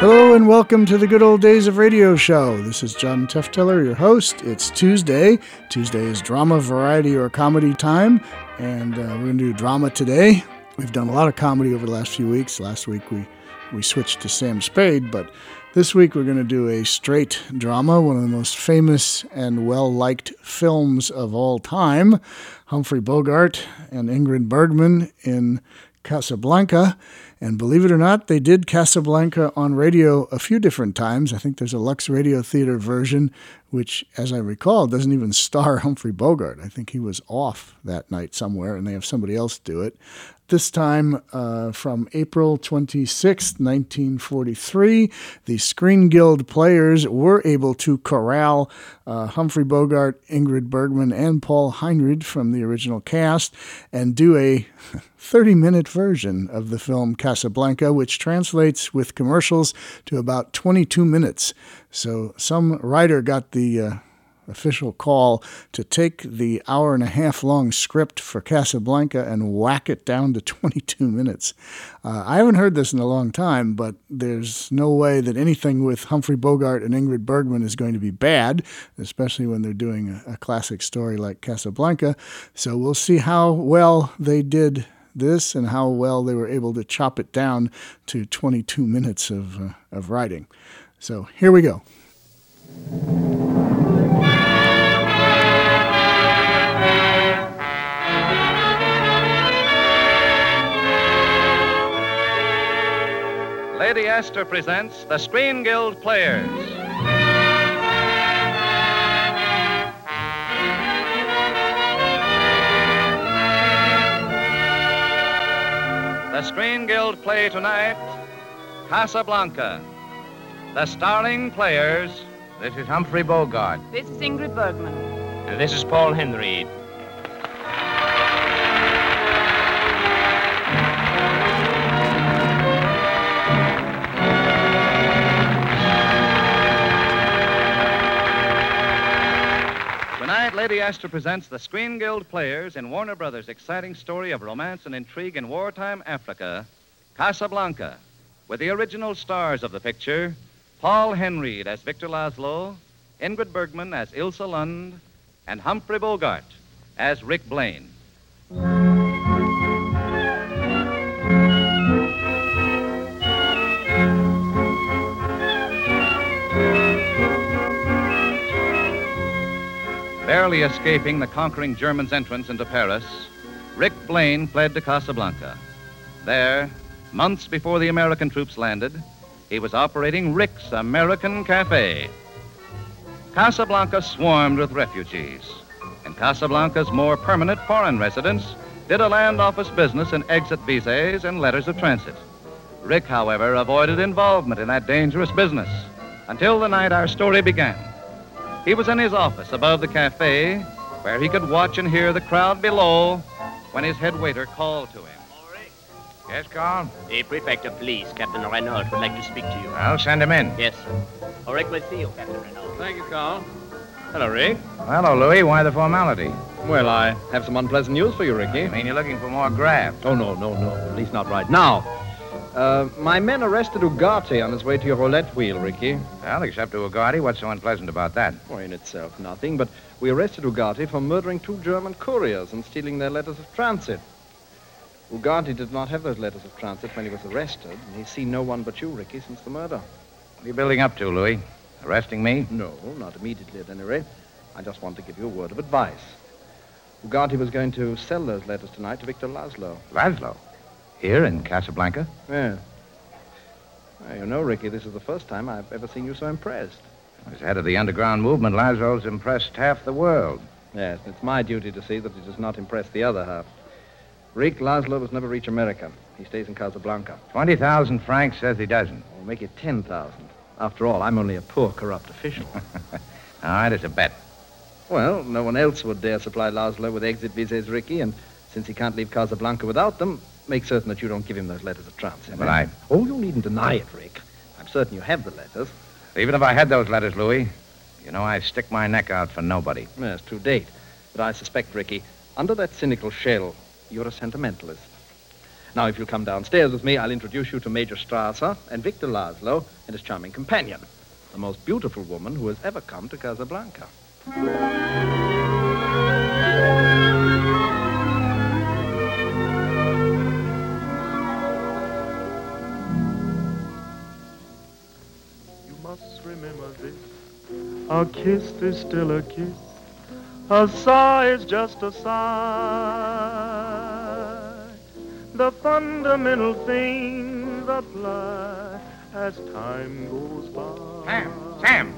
Hello and welcome to the Good Old Days of Radio Show. This is John Tefteller, your host. It's Tuesday. Tuesday is drama, variety, or comedy time, and we're going to do drama today. We've done a lot of comedy over the last few weeks. Last week we switched to Sam Spade, but this week we're going to do a straight drama, one of the most famous and well-liked films of all time, Humphrey Bogart and Ingrid Bergman in Casablanca. And believe it or not, they did Casablanca on radio a few different times. I think there's a Lux Radio Theater version, which, as I recall, doesn't even star Humphrey Bogart. I think he was off that night somewhere, and they have somebody else do it. This time, from April 26, 1943, the Screen Guild Players were able to corral Humphrey Bogart, Ingrid Bergman, and Paul Henreid from the original cast and do a 30-minute version of the film Casablanca, which translates with commercials to about 22 minutes. So some writer got the official call to take the hour-and-a-half long script for Casablanca and whack it down to 22 minutes. I haven't heard this in a long time, but there's no way that anything with Humphrey Bogart and Ingrid Bergman is going to be bad, especially when they're doing a classic story like Casablanca. So we'll see how well they did this and how well they were able to chop it down to 22 minutes of writing. So here we go. Lady Esther presents the Screen Guild Players. The Screen Guild play tonight, Casablanca. The starring players. This is Humphrey Bogart. This is Ingrid Bergman. And this is Paul Henreid. Tonight, Lady Esther presents the Screen Guild Players in Warner Brothers' exciting story of romance and intrigue in wartime Africa, Casablanca, with the original stars of the picture, Paul Henreid as Victor Laszlo, Ingrid Bergman as Ilsa Lund, and Humphrey Bogart as Rick Blaine. Barely escaping the conquering Germans' entrance into Paris, Rick Blaine fled to Casablanca. There, months before the American troops landed, he was operating Rick's American Cafe. Casablanca swarmed with refugees, and Casablanca's more permanent foreign residents did a land office business in exit visas and letters of transit. Rick, however, avoided involvement in that dangerous business until the night our story began. He was in his office above the cafe, where he could watch and hear the crowd below when his head waiter called to him. Yes, Carl? The prefect of police, Captain Renault, would like to speak to you. I'll send him in. Yes, sir. Oh, Rick, we'll see you, Captain Renault. Thank you, Carl. Hello, Rick. Hello, Louis. Why the formality? Well, I have some unpleasant news for you, Ricky. I mean, you're looking for more graft. Oh, no. At least not right now. My men arrested Ugarte on his way to your roulette wheel, Ricky. Well, except to Ugarte, what's so unpleasant about that? Well, in itself, nothing. But we arrested Ugarte for murdering two German couriers and stealing their letters of transit. Ugarte did not have those letters of transit when he was arrested, and he's seen no one but you, Ricky, since the murder. What are you building up to, Louis? Arresting me? No, not immediately at any rate. I just want to give you a word of advice. Ugarte was going to sell those letters tonight to Victor Laszlo. Laszlo? Here in Casablanca? Yeah. Well, you know, Ricky, this is the first time I've ever seen you so impressed. As head of the underground movement, Laszlo's impressed half the world. Yes, and it's my duty to see that he does not impress the other half. Rick Laszlo has never reached America. He stays in Casablanca. 20,000 francs says he doesn't. We'll make it 10,000. After all, I'm only a poor, corrupt official. All right, it's a bet. Well, no one else would dare supply Laszlo with exit visas, Ricky, and since he can't leave Casablanca without them, make certain that you don't give him those letters of transit. But I... Oh, you needn't deny it, Rick. I'm certain you have the letters. Even if I had those letters, Louis, you know I stick my neck out for nobody. Yes, to date. But I suspect, Ricky, under that cynical shell, you're a sentimentalist. Now, if you'll come downstairs with me, I'll introduce you to Major Strasser and Victor Laszlo and his charming companion, the most beautiful woman who has ever come to Casablanca. You must remember this. A kiss is still a kiss. A sigh is just a sigh. The fundamental things apply as time goes by. Sam!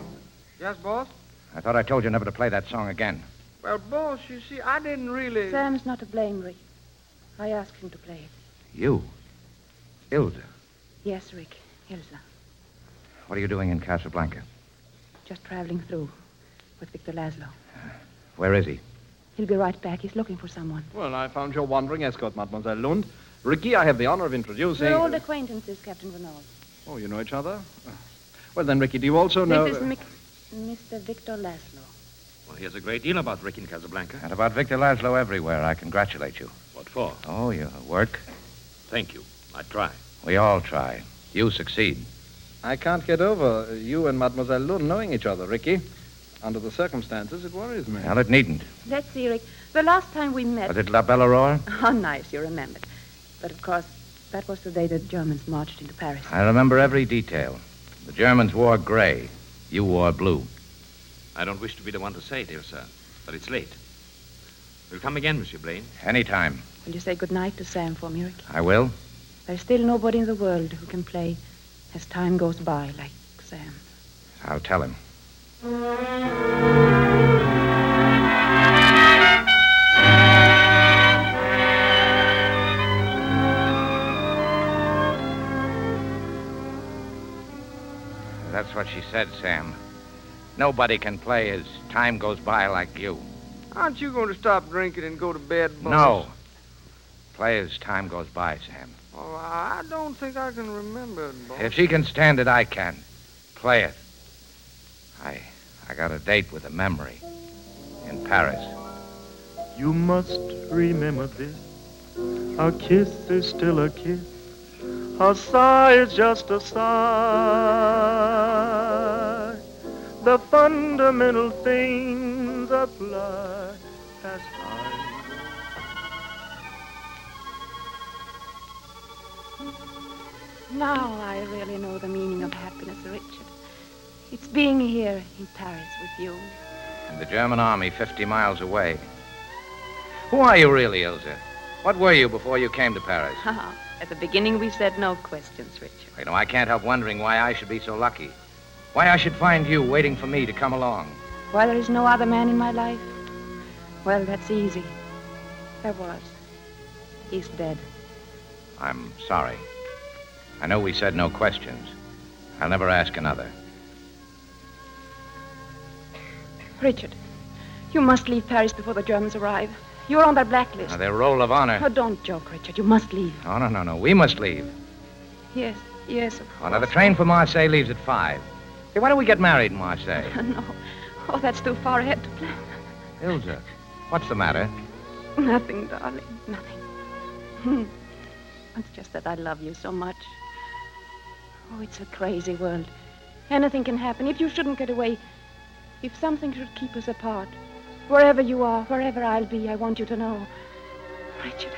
Yes, boss? I thought I told you never to play that song again. Well, boss, you see, I didn't really... Sam's not to blame, Rick. I asked him to play it. You? Ilsa? Yes, Rick. Ilsa. What are you doing in Casablanca? Just traveling through with Victor Laszlo. Where is he? He'll be right back. He's looking for someone. Well, I found your wandering escort, Mademoiselle Lund. Ricky, I have the honor of introducing... We're old acquaintances, Captain Renault. Oh, you know each other? Well, then, Ricky, do you also know... Mr. Victor Laszlo. Well, he has a great deal about Rick in Casablanca. And about Victor Laszlo everywhere. I congratulate you. What for? Oh, your work. Thank you. I try. We all try. You succeed. I can't get over you and Mademoiselle Lund knowing each other, Ricky. Under the circumstances, it worries me. Well, it needn't. Let's see, Rick. The last time we met... Was it La Belle Aurore? How nice you remembered. But, of course, that was the day the Germans marched into Paris. I remember every detail. The Germans wore gray. You wore blue. I don't wish to be the one to say it, dear sir, but it's late. We'll come again, Monsieur Blaine. Any time. Will you say goodnight to Sam for me, Rick? I will. There's still nobody in the world who can play as time goes by like Sam. I'll tell him. That's what she said, Sam. Nobody can play as time goes by like you. Aren't you going to stop drinking and go to bed, boss? No. Play as time goes by, Sam. Oh, I don't think I can remember it, boss. If she can stand it, I can. Play it. I got a date with a memory in Paris. You must remember this. A kiss is still a kiss. A sigh is just a sigh. The fundamental things apply as time goes by. Now I really know the meaning of happiness, Richard. It's being here in Paris with you. And the German army 50 miles away. Who are you really, Ilsa? What were you before you came to Paris? At the beginning, we said no questions, Richard. You know, I can't help wondering why I should be so lucky. Why I should find you waiting for me to come along. Why there is no other man in my life? Well, that's easy. There was. He's dead. I'm sorry. I know we said no questions. I'll never ask another. Richard, you must leave Paris before the Germans arrive. You're on their blacklist. Now, their roll of honor. Oh, don't joke, Richard. You must leave. Oh, no. We must leave. Yes, of course. Oh, now, the train for Marseille leaves at 5:00. Hey, why don't we get married in Marseille? No. Oh, that's too far ahead to plan. Ilsa, what's the matter? Nothing, darling. Nothing. It's just that I love you so much. Oh, it's a crazy world. Anything can happen. If you shouldn't get away, if something should keep us apart... Wherever you are, wherever I'll be, I want you to know. Richard.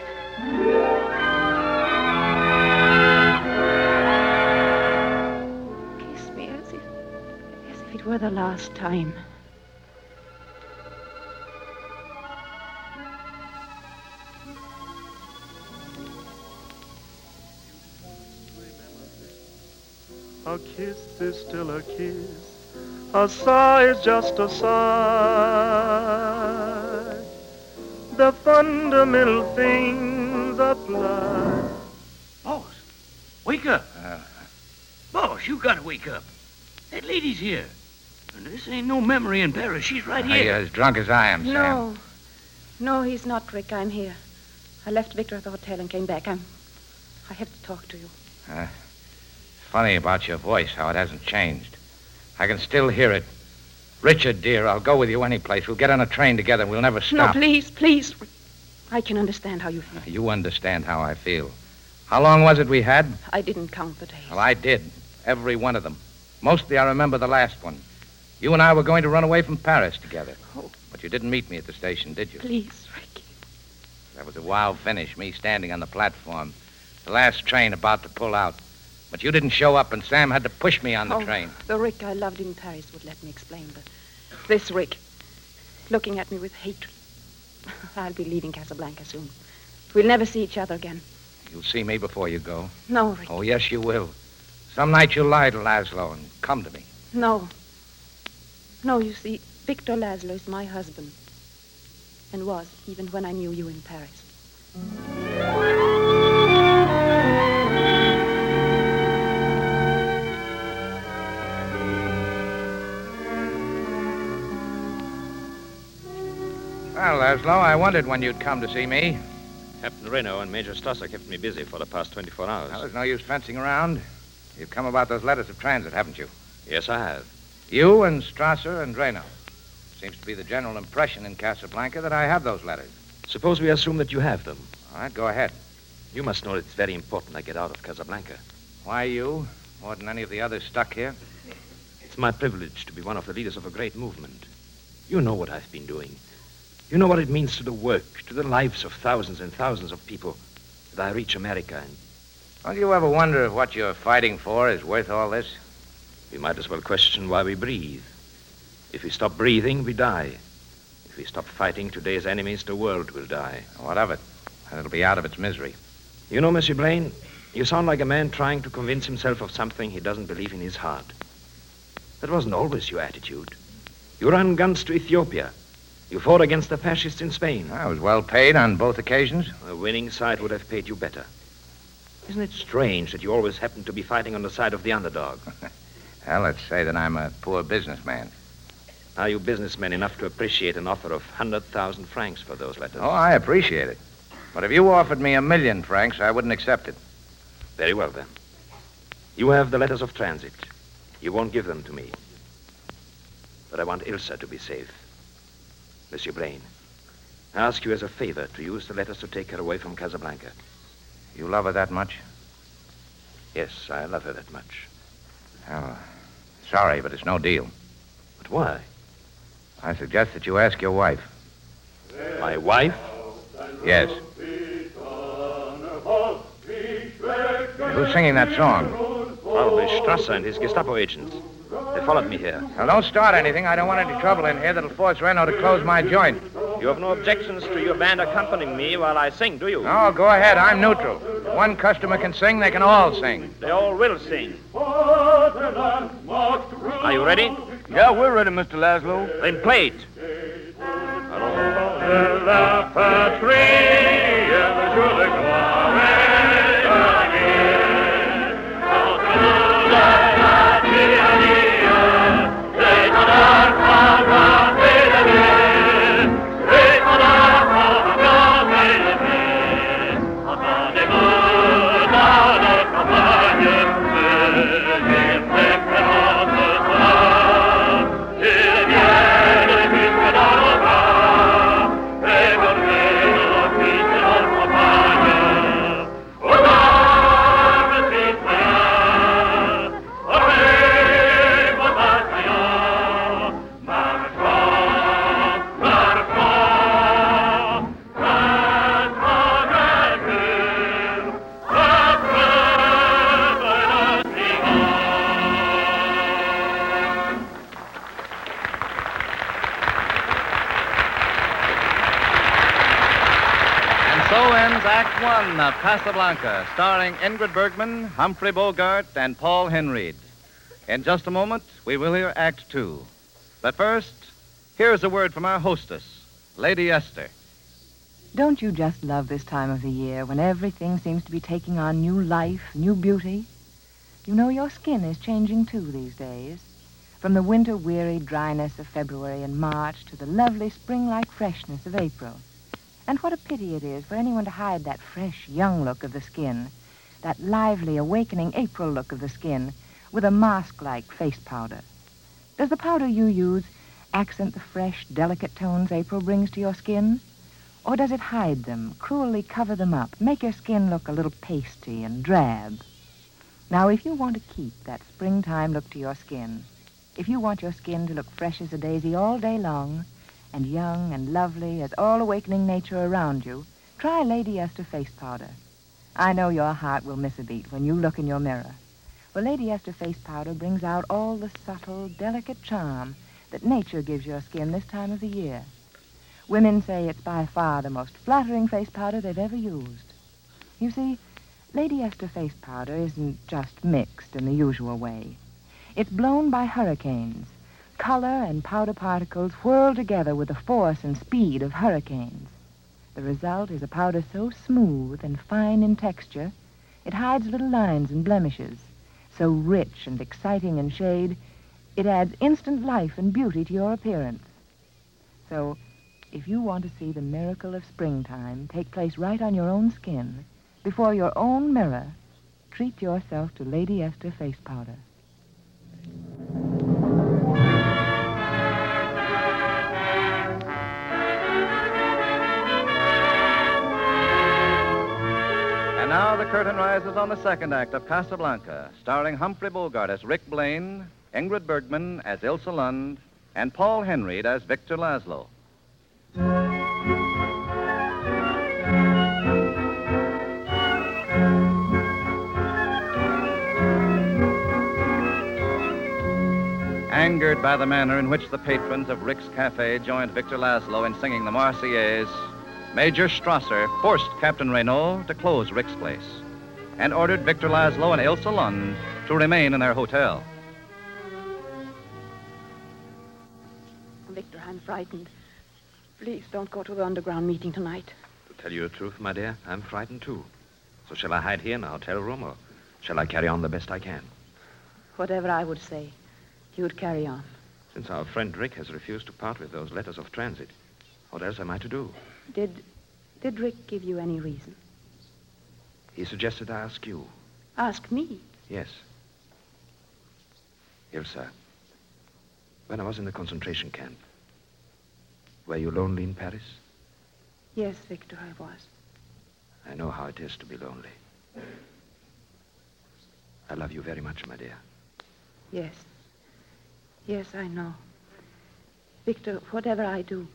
Kiss me as if it were the last time. A kiss is still a kiss. A sigh is just a sigh. The fundamental things apply. Boss, wake up. Boss, you gotta wake up. That lady's here. And this ain't no memory in Paris. She's right here. You're as drunk as I am, Sam. No, he's not, Rick. I'm here. I left Victor at the hotel and came back. I have to talk to you. Funny about your voice, how it hasn't changed. I can still hear it. Richard, dear, I'll go with you any place. We'll get on a train together and we'll never stop. No, please. I can understand how you feel. You understand how I feel. How long was it we had? I didn't count the days. Well, I did. Every one of them. Mostly I remember the last one. You and I were going to run away from Paris together. Oh. But you didn't meet me at the station, did you? Please, Ricky. That was a wild finish, me standing on the platform. The last train about to pull out. But you didn't show up, and Sam had to push me on the train. The Rick I loved in Paris would let me explain, but this Rick, looking at me with hatred. I'll be leaving Casablanca soon. We'll never see each other again. You'll see me before you go. No, Rick. Oh, yes, you will. Some night you'll lie to Laszlo and come to me. No. No, you see, Victor Laszlo is my husband. And was, even when I knew you in Paris. Well, Laszlo, I wondered when you'd come to see me. Captain Renault and Major Strasser kept me busy for the past 24 hours. Well, there's no use fencing around. You've come about those letters of transit, haven't you? Yes, I have. You and Strasser and Renault. Seems to be the general impression in Casablanca that I have those letters. Suppose we assume that you have them. All right, go ahead. You must know it's very important I get out of Casablanca. Why you? More than any of the others stuck here? It's my privilege to be one of the leaders of a great movement. You know what I've been doing. You know what it means to the work, to the lives of thousands and thousands of people, that I reach America and... Don't you ever wonder if what you're fighting for is worth all this? We might as well question why we breathe. If we stop breathing, we die. If we stop fighting today's enemies, the world will die. What of it? And it'll be out of its misery. You know, Monsieur Blaine, you sound like a man trying to convince himself of something he doesn't believe in his heart. That wasn't always your attitude. You ran guns to Ethiopia. You fought against the fascists in Spain. I was well paid on both occasions. The winning side would have paid you better. Isn't it strange that you always happen to be fighting on the side of the underdog? Well, let's say that I'm a poor businessman. Are you businessmen enough to appreciate an offer of 100,000 francs for those letters? Oh, I appreciate it. But if you offered me 1,000,000 francs, I wouldn't accept it. Very well, then. You have the letters of transit. You won't give them to me. But I want Ilsa to be safe. Monsieur Blaine, I ask you as a favor to use the letters to take her away from Casablanca. You love her that much? Yes, I love her that much. Well, sorry, but it's no deal. But why? I suggest that you ask your wife. My wife? Yes. Who's singing that song? Probably Strasser and his Gestapo agents. They followed me here. Now, don't start anything. I don't want any trouble in here that'll force Renault to close my joint. You have no objections to your band accompanying me while I sing, do you? No, go ahead. I'm neutral. If one customer can sing, they can all sing. They all will sing. Are you ready? Yeah, we're ready, Mr. Laszlo. Then play it. La Patria, Casablanca, starring Ingrid Bergman, Humphrey Bogart, and Paul Henreid. In just a moment, we will hear Act Two. But first, here's a word from our hostess, Lady Esther. Don't you just love this time of the year when everything seems to be taking on new life, new beauty? You know, your skin is changing, too, these days. From the winter-weary dryness of February and March to the lovely spring-like freshness of April. And what a pity it is for anyone to hide that fresh, young look of the skin, that lively, awakening April look of the skin, with a mask-like face powder. Does the powder you use accent the fresh, delicate tones April brings to your skin? Or does it hide them, cruelly cover them up, make your skin look a little pasty and drab? Now, if you want to keep that springtime look to your skin, if you want your skin to look fresh as a daisy all day long, and young and lovely as all awakening nature around you, try Lady Esther Face Powder. I know your heart will miss a beat when you look in your mirror. Well, Lady Esther Face Powder brings out all the subtle, delicate charm that nature gives your skin this time of the year. Women say it's by far the most flattering face powder they've ever used. You see, Lady Esther face powder isn't just mixed in the usual way. It's blown by hurricanes. Color and powder particles whirl together with the force and speed of hurricanes. The result is a powder so smooth and fine in texture, it hides little lines and blemishes. So rich and exciting in shade, it adds instant life and beauty to your appearance. So, if you want to see the miracle of springtime take place right on your own skin, before your own mirror, treat yourself to Lady Esther Face Powder. And now the curtain rises on the second act of Casablanca, starring Humphrey Bogart as Rick Blaine, Ingrid Bergman as Ilsa Lund, and Paul Henreid as Victor Laszlo. Angered by the manner in which the patrons of Rick's Cafe joined Victor Laszlo in singing the Marseillaise, Major Strasser forced Captain Renault to close Rick's place and ordered Victor Laszlo and Ilsa Lund to remain in their hotel. Victor, I'm frightened. Please don't go to the underground meeting tonight. To tell you the truth, my dear, I'm frightened too. So shall I hide here in the hotel room, or shall I carry on the best I can? Whatever I would say, you'd carry on. Since our friend Rick has refused to part with those letters of transit, what else am I to do? Did Rick give you any reason? He suggested I ask you. Ask me? Yes. Ilsa, when I was in the concentration camp, were you lonely in Paris? Yes, Victor, I was. I know how it is to be lonely. I love you very much, my dear. Yes. Yes, I know. Victor, whatever I do,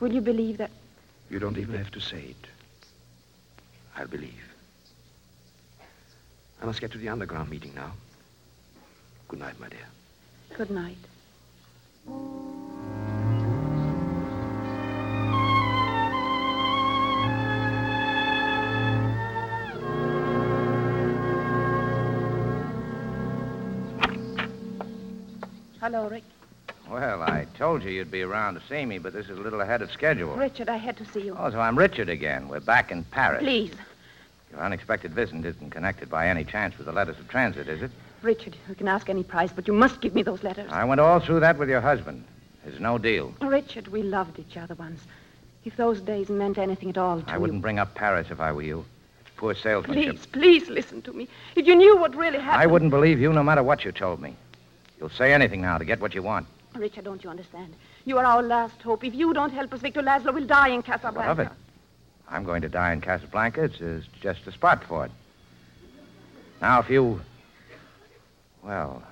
will you believe that... You don't even have to say it. I'll believe. I must get to the underground meeting now. Good night, my dear. Good night. Hello, Rick. Well, I told you you'd be around to see me, but this is a little ahead of schedule. Richard, I had to see you. Oh, so I'm Richard again. We're back in Paris. Please. Your unexpected visit isn't connected by any chance with the letters of transit, is it? Richard, you can ask any price, but you must give me those letters. I went all through that with your husband. There's no deal. Richard, we loved each other once. If those days meant anything at all to you... I wouldn't bring up Paris if I were you. It's poor salesmanship. Please listen to me. If you knew what really happened... I wouldn't believe you no matter what you told me. You'll say anything now to get what you want. Richard, don't you understand? You are our last hope. If you don't help us, Victor Laszlo will die in Casablanca. What of it? I'm going to die in Casablanca. It's just a spot for it. Now, if you... Well,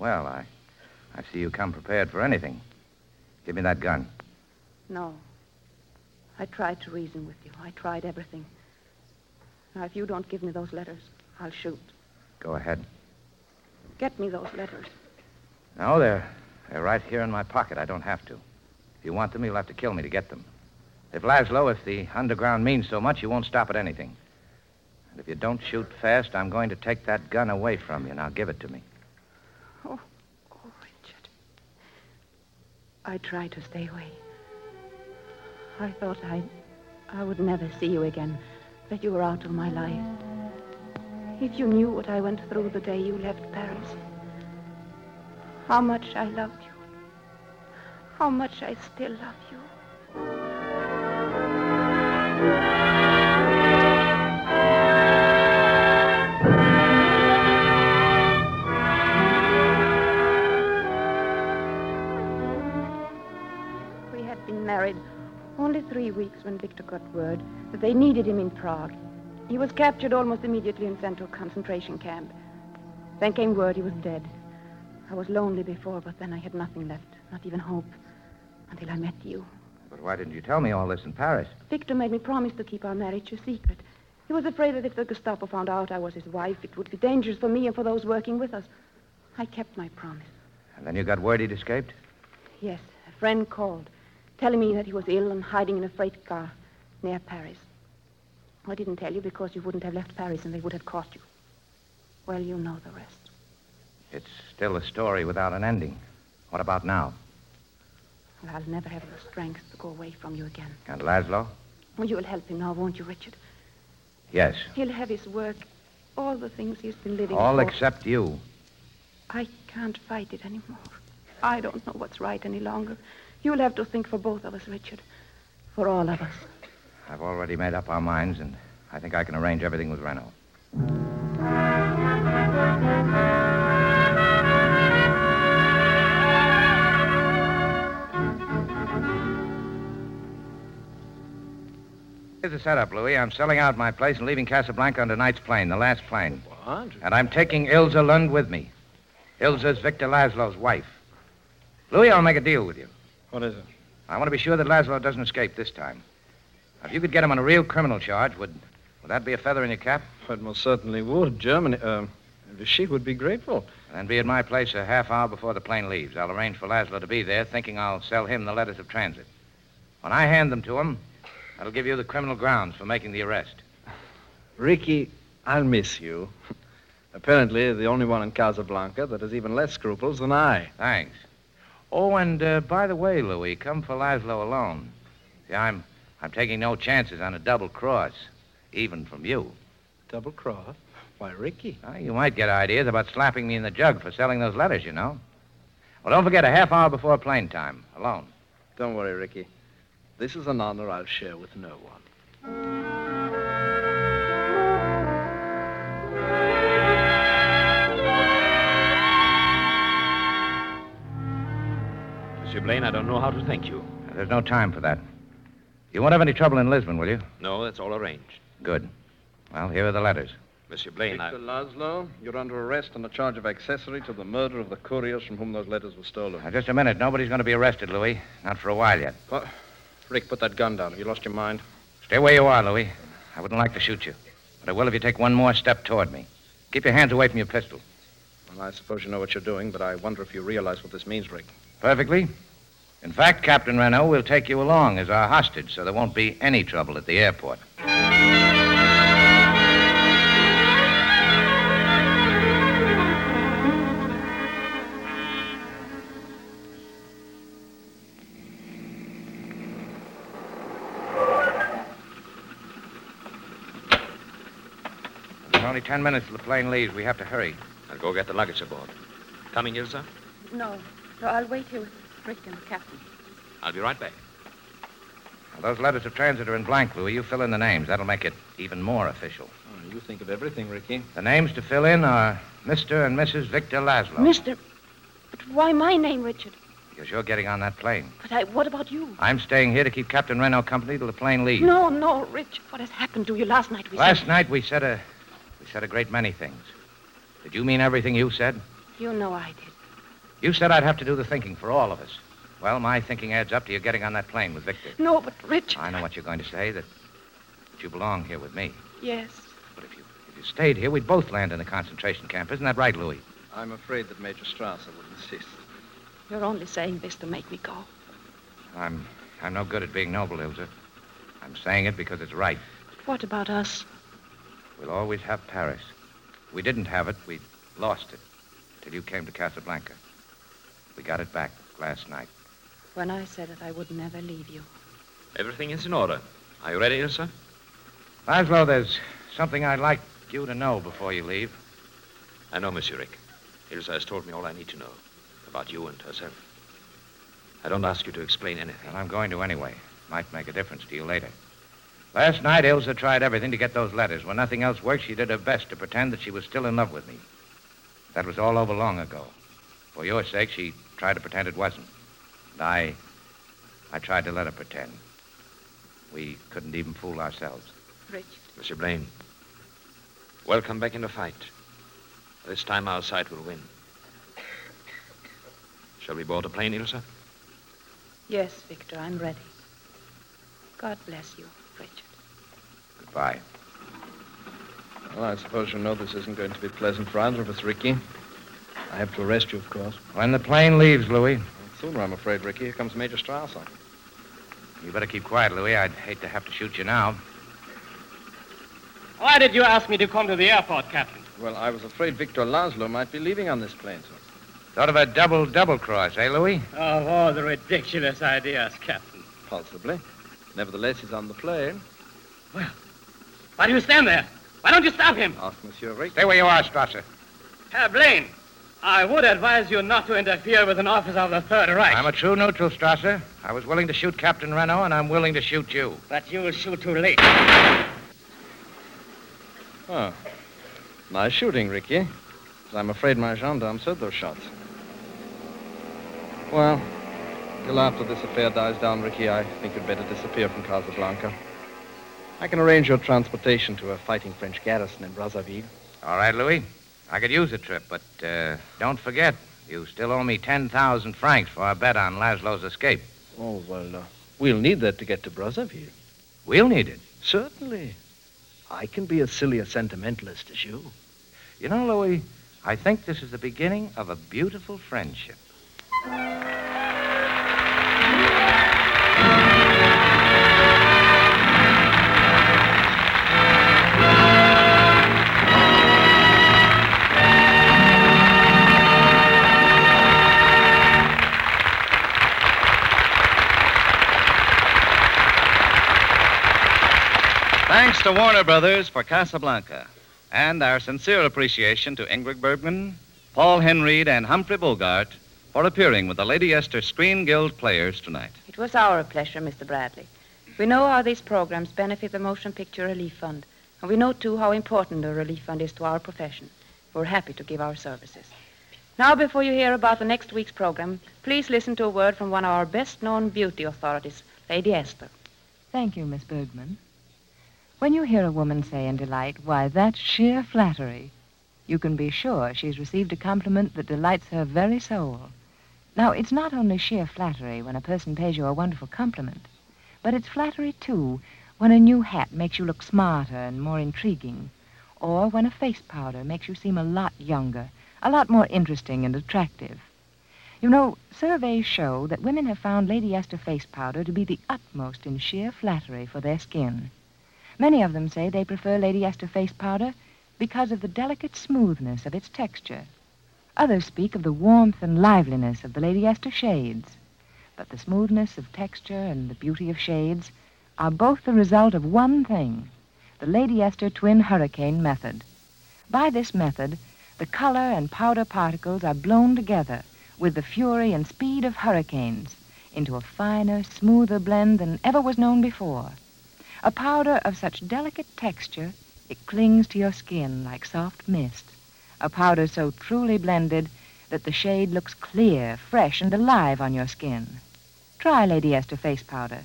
I see you come prepared for anything. Give me that gun. No. I tried to reason with you. I tried everything. Now, if you don't give me those letters, I'll shoot. Go ahead. Get me those letters. No, they're right here in my pocket. I don't have to. If you want them, you'll have to kill me to get them. If Laszlo, if the underground means so much, you won't stop at anything. And if you don't shoot fast, I'm going to take that gun away from you. Now give it to me. Oh, Richard. I tried to stay away. I thought I would never see you again, that you were out of my life. If you knew what I went through the day you left Paris, how much I loved you, how much I still love you. We had been married only 3 weeks. weeks when Victor got word that they needed him in Prague. He was captured almost immediately and sent to a concentration camp. Then came word he was dead. I was lonely before, but then I had nothing left, not even hope, until I met you. But why didn't you tell me all this in Paris? Victor made me promise to keep our marriage a secret. He was afraid that if the Gestapo found out I was his wife, it would be dangerous for me and for those working with us. I kept my promise. And then you got word he'd escaped? Yes. A friend called, telling me that he was ill and hiding in a freight car near Paris. I didn't tell you because you wouldn't have left Paris and they would have caught you. Well, you know the rest. It's still a story without an ending. What about now? Well, I'll never have the strength to go away from you again. And Laszlo? Well, you'll help him now, won't you, Richard? Yes. He'll have his work, all the things he's been living for. All except you. I can't fight it anymore. I don't know what's right any longer. You'll have to think for both of us, Richard. For all of us. I've already made up our minds, and I think I can arrange everything with Renault. Here's the setup, Louis. I'm selling out my place and leaving Casablanca on tonight's plane, the last plane. What? And I'm taking Ilsa Lund with me. Ilsa's Victor Laszlo's wife. Louis, I'll make a deal with you. What is it? I want to be sure that Laszlo doesn't escape this time. Now, if you could get him on a real criminal charge, would that be a feather in your cap? It most certainly would. Germany, she would be grateful. Then be at my place a half hour before the plane leaves. I'll arrange for Laszlo to be there, thinking I'll sell him the letters of transit. When I hand them to him, that'll give you the criminal grounds for making the arrest. Ricky, I'll miss you. Apparently the only one in Casablanca that has even less scruples than I. Thanks. Oh, and by the way, Louis, come for Laszlo alone. See, I'm taking no chances on a double cross, even from you. Double cross? Why, Ricky? Well, you might get ideas about slapping me in the jug for selling those letters, you know. Well, don't forget, a half hour before plane time, alone. Don't worry, Ricky. This is an honor I'll share with no one. Mr. Blaine, I don't know how to thank you. There's no time for that. You won't have any trouble in Lisbon, will you? No, that's all arranged. Good. Well, here are the letters. Mr. Blaine, Victor Laszlo, you're under arrest on the charge of accessory to the murder of the couriers from whom those letters were stolen. Now, just a minute. Nobody's going to be arrested, Louis. Not for a while yet. What? Rick, put that gun down. Have you lost your mind? Stay where you are, Louis. I wouldn't like to shoot you. But I will if you take one more step toward me. Keep your hands away from your pistol. Well, I suppose you know what you're doing, but I wonder if you realize what this means, Rick. Perfectly. In fact, Captain Renault, we'll take you along as our hostage, so there won't be any trouble at the airport. There's only 10 minutes till the plane leaves. We have to hurry. I'll go get the luggage aboard. Coming, Ilsa? No, I'll wait here with Rick and the captain. I'll be right back. Well, those letters of transit are in blank, Louis. You fill in the names. That'll make it even more official. Oh, you think of everything, Ricky. The names to fill in are Mr. and Mrs. Victor Laszlo. Mr.? But why my name, Richard? Because you're getting on that plane. But what about you? I'm staying here to keep Captain Renault company till the plane leaves. No, Richard. What has happened to you last night? We said a great many things. Did you mean everything you said? You know I did. You said I'd have to do the thinking for all of us. Well, my thinking adds up to you getting on that plane with Victor. No, but, Rich... I know what you're going to say, that you belong here with me. Yes. But if you stayed here, we'd both land in a concentration camp. Isn't that right, Louis? I'm afraid that Major Strasser would insist. You're only saying this to make me go. I'm no good at being noble, Ilsa. I'm saying it because it's right. But what about us? We'll always have Paris. We didn't have it. We lost it till you came to Casablanca. We got it back last night. When I said that I would never leave you. Everything is in order. Are you ready, Ilsa? Laszlo, there's something I'd like you to know before you leave. I know, Monsieur Rick. Ilsa has told me all I need to know about you and herself. I don't ask you to explain anything. Well, I'm going to anyway. Might make a difference to you later. Last night, Ilsa tried everything to get those letters. When nothing else worked, she did her best to pretend that she was still in love with me. That was all over long ago. For your sake, she tried to pretend it wasn't. And I tried to let her pretend. We couldn't even fool ourselves. Richard. Monsieur Blaine, welcome back in the fight. This time our side will win. Shall we board the plane, Ilsa? Yes, Victor, I'm ready. God bless you, Richard. Goodbye. Well, I suppose you know this isn't going to be pleasant for either of us, Ricky. I have to arrest you, of course. When the plane leaves, Louis. Well, sooner, I'm afraid, Ricky. Here comes Major Strasser. You better keep quiet, Louis. I'd hate to have to shoot you now. Why did you ask me to come to the airport, Captain? Well, I was afraid Victor Laszlo might be leaving on this plane, sir. Sort of a double cross, eh, Louis? Oh, all the ridiculous ideas, Captain. Possibly. Nevertheless, he's on the plane. Well, why do you stand there? Why don't you stop him? Ask Monsieur Rick. Stay where you are, Strasser. Herr Blaine, I would advise you not to interfere with an officer of the Third Reich. I'm a true neutral, Strasser. I was willing to shoot Captain Renault, and I'm willing to shoot you. But you'll shoot too late. Oh. Nice shooting, Ricky. I'm afraid my gendarmes heard those shots. Well, till after this affair dies down, Ricky, I think you'd better disappear from Casablanca. I can arrange your transportation to a fighting French garrison in Brazzaville. All right, Louis. I could use the trip, but don't forget, you still owe me 10,000 francs for our bet on Laszlo's escape. Oh, well, we'll need that to get to Brazzaville. We'll need it? Certainly. I can be as silly a sentimentalist as you. You know, Louis, I think this is the beginning of a beautiful friendship. Thanks to Warner Brothers for Casablanca, and our sincere appreciation to Ingrid Bergman, Paul Henreid, and Humphrey Bogart for appearing with the Lady Esther Screen Guild Players tonight. It was our pleasure, Mr. Bradley. We know how these programs benefit the Motion Picture Relief Fund, and we know, too, how important the Relief Fund is to our profession. We're happy to give our services. Now, before you hear about the next week's program, please listen to a word from one of our best-known beauty authorities, Lady Esther. Thank you, Miss Bergman. When you hear a woman say in delight, "Why, that's sheer flattery," you can be sure she's received a compliment that delights her very soul. Now, it's not only sheer flattery when a person pays you a wonderful compliment, but it's flattery, too, when a new hat makes you look smarter and more intriguing, or when a face powder makes you seem a lot younger, a lot more interesting and attractive. You know, surveys show that women have found Lady Esther face powder to be the utmost in sheer flattery for their skin. Many of them say they prefer Lady Esther face powder because of the delicate smoothness of its texture. Others speak of the warmth and liveliness of the Lady Esther shades. But the smoothness of texture and the beauty of shades are both the result of one thing, the Lady Esther twin hurricane method. By this method, the color and powder particles are blown together with the fury and speed of hurricanes into a finer, smoother blend than ever was known before. A powder of such delicate texture, it clings to your skin like soft mist. A powder so truly blended that the shade looks clear, fresh, and alive on your skin. Try Lady Esther face powder,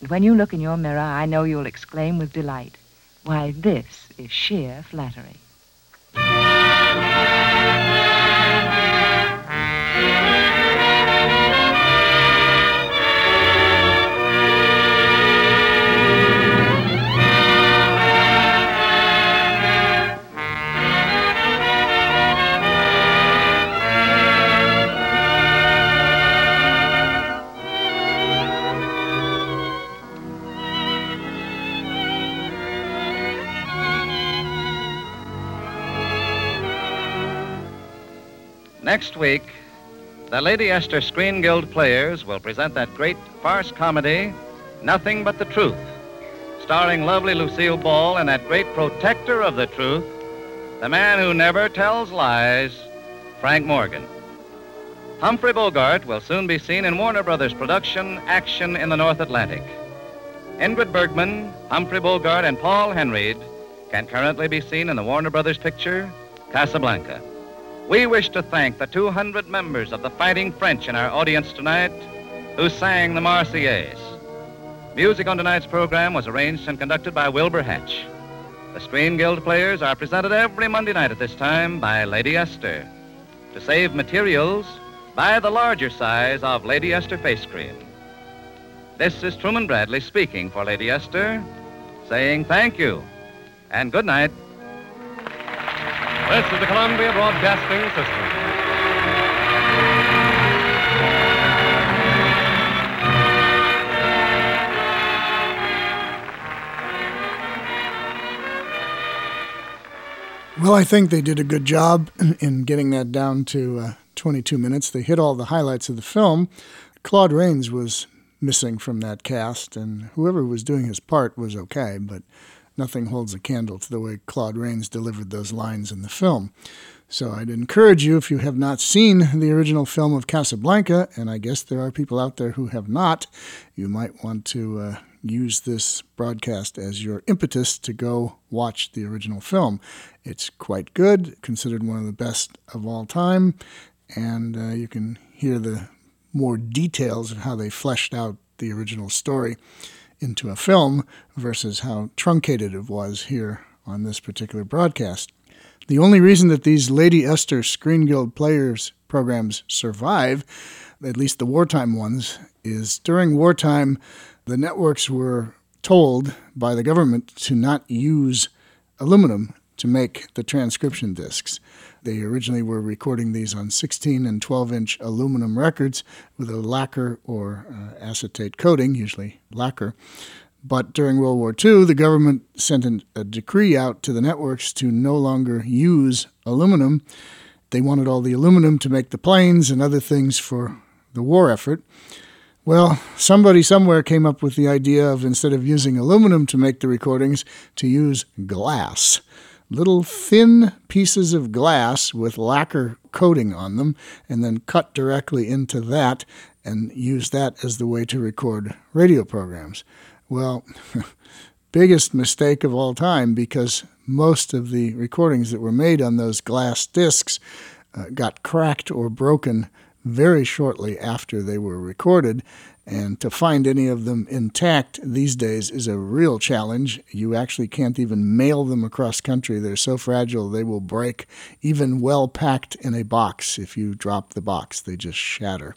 and when you look in your mirror, I know you'll exclaim with delight, "Why, this is sheer flattery." Next week, the Lady Esther Screen Guild Players will present that great farce comedy, Nothing But the Truth, starring lovely Lucille Ball and that great protector of the truth, the man who never tells lies, Frank Morgan. Humphrey Bogart will soon be seen in Warner Brothers production, Action in the North Atlantic. Ingrid Bergman, Humphrey Bogart, and Paul Henreid can currently be seen in the Warner Brothers picture, Casablanca. We wish to thank the 200 members of the Fighting French in our audience tonight who sang the Marseillaise. Music on tonight's program was arranged and conducted by Wilbur Hatch. The Screen Guild Players are presented every Monday night at this time by Lady Esther. To save materials, buy the larger size of Lady Esther face cream. This is Truman Bradley speaking for Lady Esther, saying thank you and good night. This is the Columbia Broadcasting System. Well, I think they did a good job in getting that down to 22 minutes. They hit all the highlights of the film. Claude Rains was missing from that cast, and whoever was doing his part was okay, but nothing holds a candle to the way Claude Rains delivered those lines in the film. So I'd encourage you, if you have not seen the original film of Casablanca, and I guess there are people out there who have not, you might want to use this broadcast as your impetus to go watch the original film. It's quite good, considered one of the best of all time, and you can hear the more details of how they fleshed out the original story into a film versus how truncated it was here on this particular broadcast. The only reason that these Lady Esther Screen Guild Players programs survive, at least the wartime ones, is during wartime, the networks were told by the government to not use aluminum to make the transcription discs. They originally were recording these on 16- and 12-inch aluminum records with a lacquer or acetate coating, usually lacquer. But during World War II, the government sent a decree out to the networks to no longer use aluminum. They wanted all the aluminum to make the planes and other things for the war effort. Well, somebody somewhere came up with the idea of, instead of using aluminum to make the recordings, to use glass. Little thin pieces of glass with lacquer coating on them, and then cut directly into that and use that as the way to record radio programs. Well, biggest mistake of all time, because most of the recordings that were made on those glass discs got cracked or broken very shortly after they were recorded, and to find any of them intact these days is a real challenge. You actually can't even mail them across country. They're so fragile they will break, even well packed in a box. If you drop the box, they just shatter.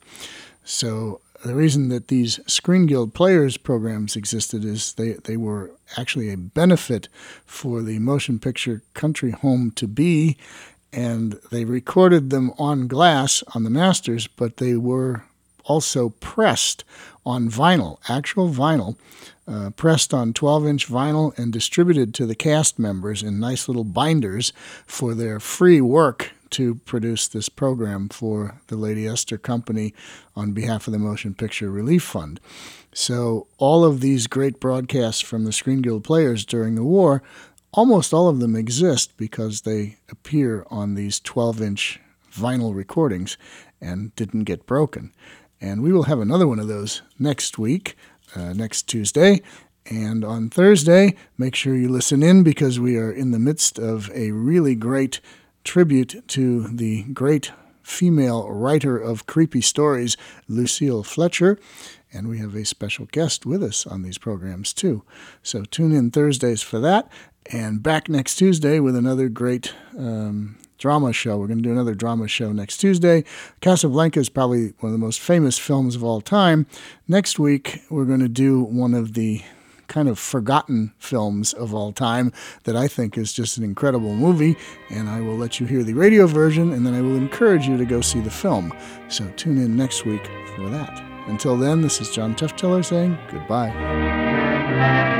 So the reason that these Screen Guild Players programs existed is they were actually a benefit for the motion picture country home to be. And they recorded them on glass on the masters, but they were also pressed on vinyl, actual vinyl, pressed on 12-inch vinyl and distributed to the cast members in nice little binders for their free work to produce this program for the Lady Esther Company on behalf of the Motion Picture Relief Fund. So all of these great broadcasts from the Screen Guild Players during the war, almost all of them exist because they appear on these 12-inch vinyl recordings and didn't get broken. And we will have another one of those next week, next Tuesday. And on Thursday, make sure you listen in, because we are in the midst of a really great tribute to the great female writer of creepy stories, Lucille Fletcher. And we have a special guest with us on these programs, too. So tune in Thursdays for that. And back next Tuesday with another great drama show. We're going to do another drama show next Tuesday. Casablanca is probably one of the most famous films of all time. Next week, we're going to do one of the kind of forgotten films of all time that I think is just an incredible movie, and I will let you hear the radio version, and then I will encourage you to go see the film. So tune in next week for that. Until then, this is John Tefteller saying goodbye.